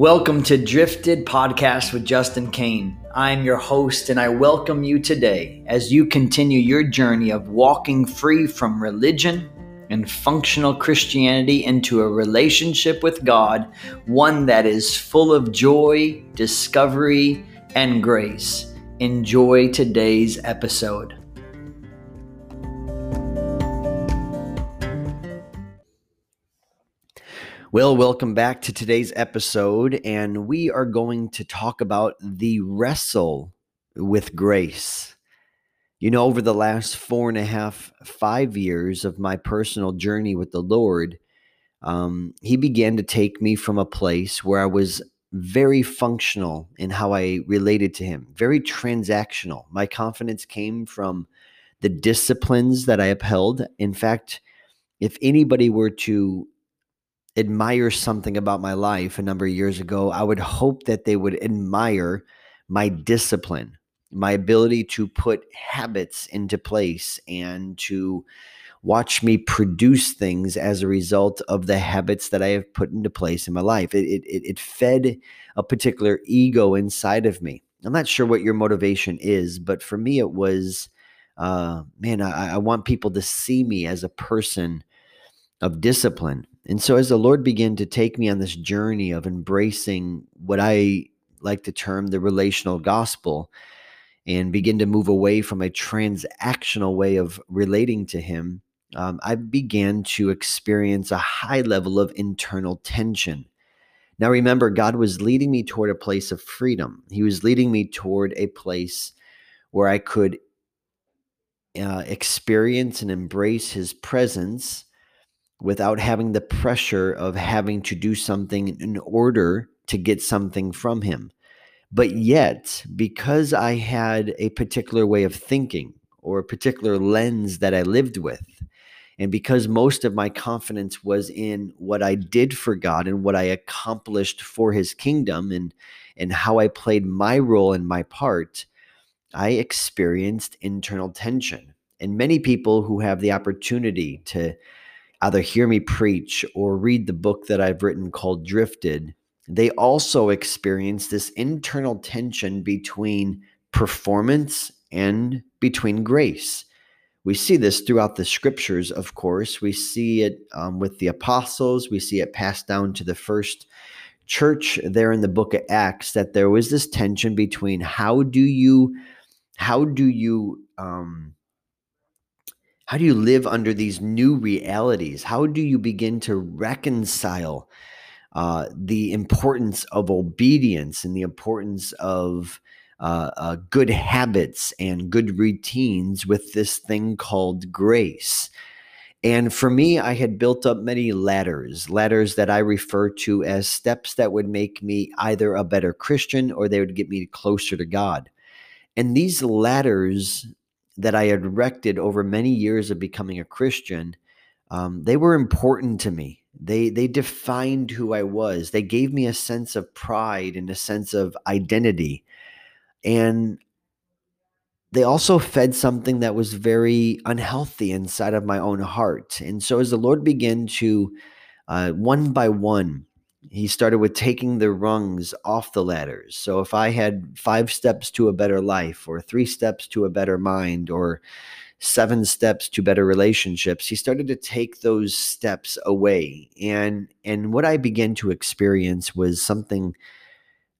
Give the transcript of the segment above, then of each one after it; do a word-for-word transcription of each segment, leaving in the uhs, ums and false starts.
Welcome to Drifted Podcast with Justin Kane. I am your host, and I welcome you today as you continue your journey of walking free from religion and functional Christianity into a relationship with God, one that is full of joy, discovery, and grace. Enjoy today's episode. Well, welcome back to today's episode, and we are going to talk about the wrestle with grace. You know, over the last four and a half, five years of my personal journey with the Lord, um, He began to take me from a place where I was very functional in how I related to Him, very transactional. My confidence came from the disciplines that I upheld. In fact, if anybody were to admire something about my life a number of years ago, I would hope that they would admire my discipline, my ability to put habits into place and to watch me produce things as a result of the habits that I have put into place in my life. It, it, it fed a particular ego inside of me. I'm not sure what your motivation is, but for me it was, uh, man, I, I want people to see me as a person of discipline. And so as the Lord began to take me on this journey of embracing what I like to term the relational gospel and begin to move away from a transactional way of relating to Him, um, I began to experience a high level of internal tension. Now remember, God was leading me toward a place of freedom. He was leading me toward a place where I could uh, experience and embrace His presence without having the pressure of having to do something in order to get something from Him. But yet, because I had a particular way of thinking or a particular lens that I lived with, and because most of my confidence was in what I did for God and what I accomplished for His kingdom and, and how I played my role and my part, I experienced internal tension. And many people who have the opportunity to either hear me preach or read the book that I've written called Drifted, they also experience this internal tension between performance and between grace. We see this throughout the scriptures, of course. We see it um, with the apostles. We see it passed down to the first church there in the book of Acts, that there was this tension between how do you, how do you, um, How do you live under these new realities? How do you begin to reconcile uh, the importance of obedience and the importance of uh, uh, good habits and good routines with this thing called grace? And for me, I had built up many ladders, ladders that I refer to as steps that would make me either a better Christian or they would get me closer to God. And these ladders that I had erected over many years of becoming a Christian, um, they were important to me. They they defined who I was. They gave me a sense of pride and a sense of identity. And they also fed something that was very unhealthy inside of my own heart. And so as the Lord began to, uh, one by one, He started with taking the rungs off the ladders. So if I had five steps to a better life or three steps to a better mind or seven steps to better relationships, He started to take those steps away. And, and what I began to experience was something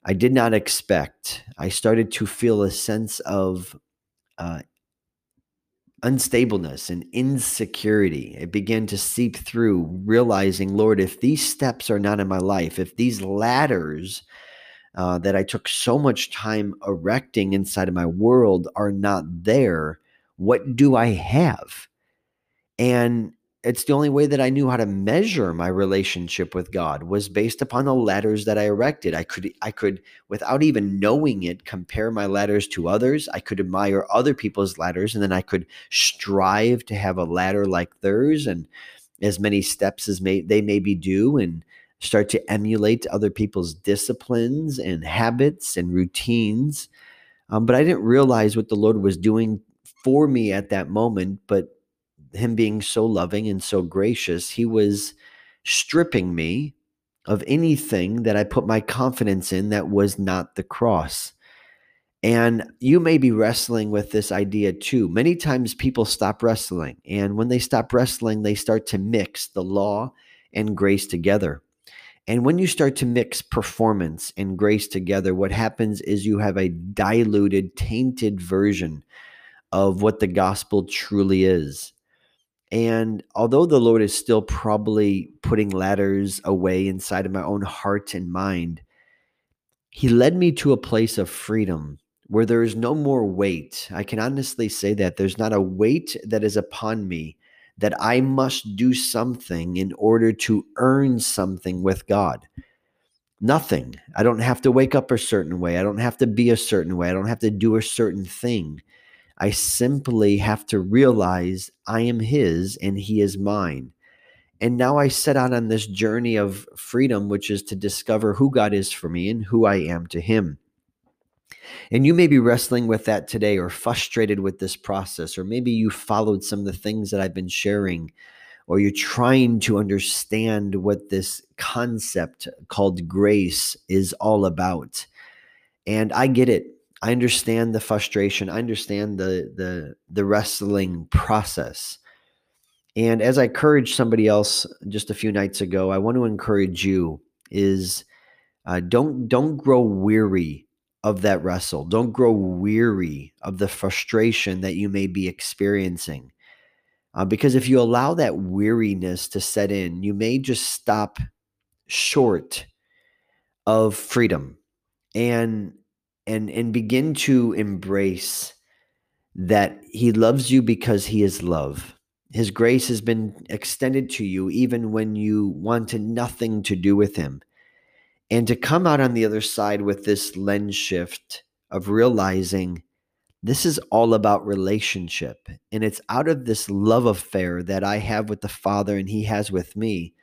I did not expect. I started to feel a sense of uh, unstableness and insecurity. It began to seep through, realizing, Lord, if these steps are not in my life, if these ladders uh, that I took so much time erecting inside of my world are not there, what do I have? And it's the only way that I knew how to measure my relationship with God was based upon the ladders that I erected. I could, I could, without even knowing it, compare my ladders to others. I could admire other people's ladders, and then I could strive to have a ladder like theirs and as many steps as may, they maybe do, and start to emulate other people's disciplines and habits and routines. Um, but I didn't realize what the Lord was doing for me at that moment, but Him being so loving and so gracious, He was stripping me of anything that I put my confidence in that was not the cross. And you may be wrestling with this idea too. Many times people stop wrestling, and when they stop wrestling, they start to mix the law and grace together. And when you start to mix performance and grace together, what happens is you have a diluted, tainted version of what the gospel truly is. And although the Lord is still probably putting ladders away inside of my own heart and mind, He led me to a place of freedom where there is no more weight. I can honestly say that there's not a weight that is upon me that I must do something in order to earn something with God. Nothing. I don't have to wake up a certain way. I don't have to be a certain way. I don't have to do a certain thing. I simply have to realize I am His and He is mine. And now I set out on this journey of freedom, which is to discover who God is for me and who I am to Him. And you may be wrestling with that today, or frustrated with this process, or maybe you followed some of the things that I've been sharing, or you're trying to understand what this concept called grace is all about. And I get it. I understand the frustration. I understand the the the wrestling process. And as I encouraged somebody else just a few nights ago, I want to encourage you is uh, don't don't grow weary of that wrestle. Don't grow weary of the frustration that you may be experiencing. Uh, because if you allow that weariness to set in, you may just stop short of freedom and and and begin to embrace that He loves you because He is love. His grace has been extended to you even when you wanted nothing to do with Him. And to come out on the other side with this lens shift of realizing this is all about relationship. And it's out of this love affair that I have with the Father and He has with me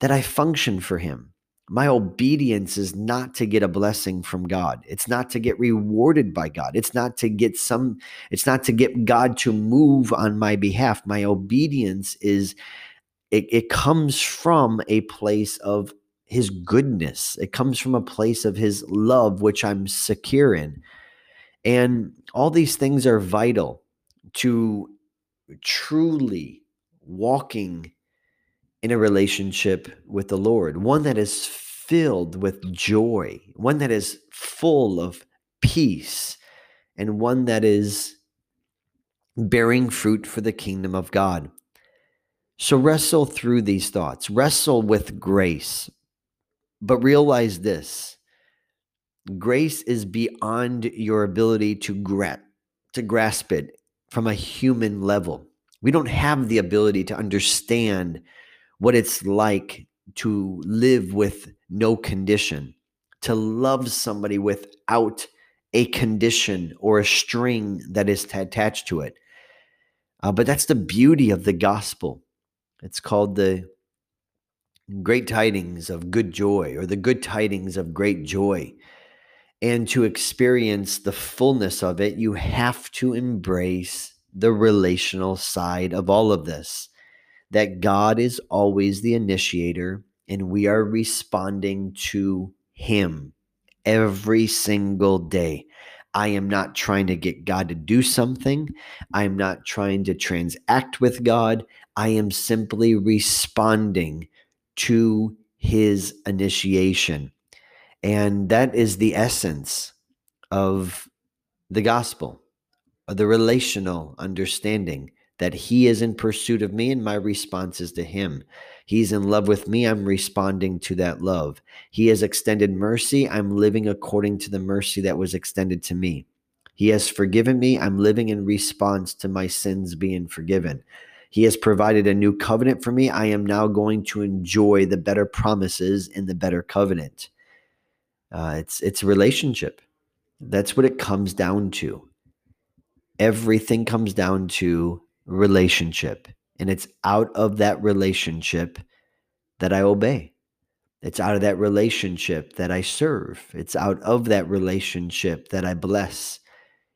that I function for Him. My obedience is not to get a blessing from God. It's not to get rewarded by God. It's not to get some, it's not to get God to move on my behalf. My obedience is, it, it comes from a place of His goodness. It comes from a place of His love, which I'm secure in. And all these things are vital to truly walking in a relationship with the Lord, one that is filled with joy, one that is full of peace, and one that is bearing fruit for the kingdom of God. So wrestle through these thoughts, wrestle with grace, but realize this, grace is beyond your ability to, gra- to grasp it from a human level. We don't have the ability to understand what it's like to live with no condition, to love somebody without a condition or a string that is t- attached to it. Uh, but that's the beauty of the gospel. It's called the great tidings of good joy, or the good tidings of great joy. And to experience the fullness of it, you have to embrace the relational side of all of this. That God is always the initiator, and we are responding to Him every single day. I am not trying to get God to do something. I am not trying to transact with God. I am simply responding to His initiation. And that is the essence of the gospel, the relational understanding. That He is in pursuit of me and my response is to Him. He's in love with me. I'm responding to that love. He has extended mercy. I'm living according to the mercy that was extended to me. He has forgiven me. I'm living in response to my sins being forgiven. He has provided a new covenant for me. I am now going to enjoy the better promises in the better covenant. Uh, it's, it's a relationship. That's what it comes down to. Everything comes down to relationship, and it's out of that relationship that I obey. It's out of that relationship that I serve. It's out of that relationship that I bless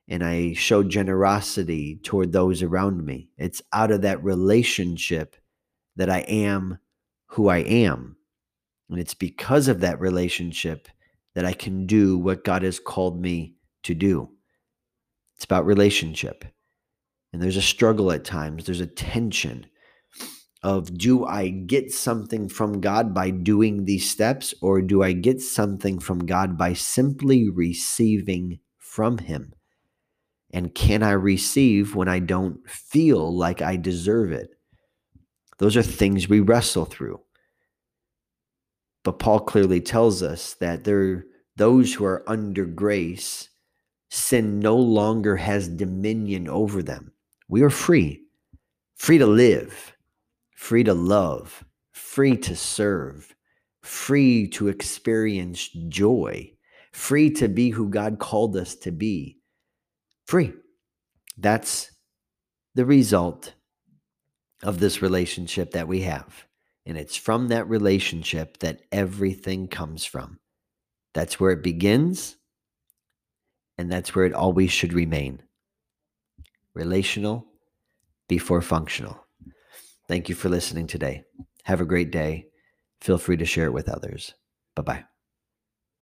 and I show generosity toward those around me. It's out of that relationship that I am who I am. And it's because of that relationship that I can do what God has called me to do. It's about relationship. And there's a struggle at times. There's a tension of, do I get something from God by doing these steps, or do I get something from God by simply receiving from him? And can I receive when I don't feel like I deserve it? Those are things we wrestle through. But Paul clearly tells us that there, those who are under grace, sin no longer has dominion over them. We are free, free to live, free to love, free to serve, free to experience joy, free to be who God called us to be. Free. That's the result of this relationship that we have. And it's from that relationship that everything comes from. That's where it begins, and that's where it always should remain. Relational before functional. Thank you for listening today. Have a great day. Feel free to share it with others. Bye-bye.